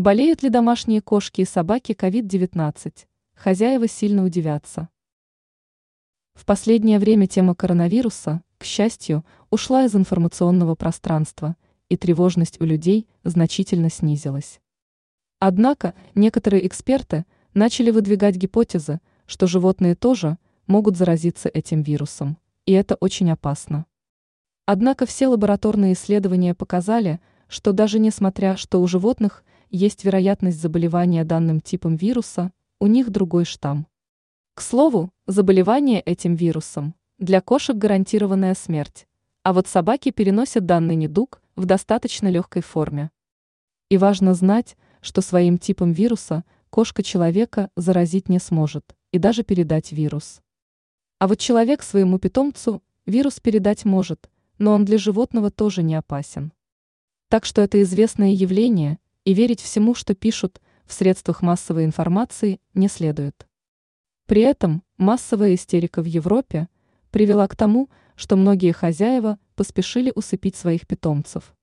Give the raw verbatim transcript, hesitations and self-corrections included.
Болеют ли домашние кошки и собаки ковид девятнадцать? Хозяева сильно удивятся. В последнее время тема коронавируса, к счастью, ушла из информационного пространства, и тревожность у людей значительно снизилась. Однако некоторые эксперты начали выдвигать гипотезы, что животные тоже могут заразиться этим вирусом, и это очень опасно. Однако все лабораторные исследования показали, что даже несмотря, что у животных есть вероятность заболевания данным типом вируса, у них другой штамм. К слову, заболевание этим вирусом для кошек гарантированная смерть, а вот собаки переносят данный недуг в достаточно легкой форме. И важно знать, что своим типом вируса кошка человека заразить не сможет и даже передать вирус. А вот человек своему питомцу вирус передать может, но он для животного тоже не опасен. Так что это известное явление, и верить всему, что пишут в средствах массовой информации, не следует. При этом массовая истерика в Европе привела к тому, что многие хозяева поспешили усыпить своих питомцев,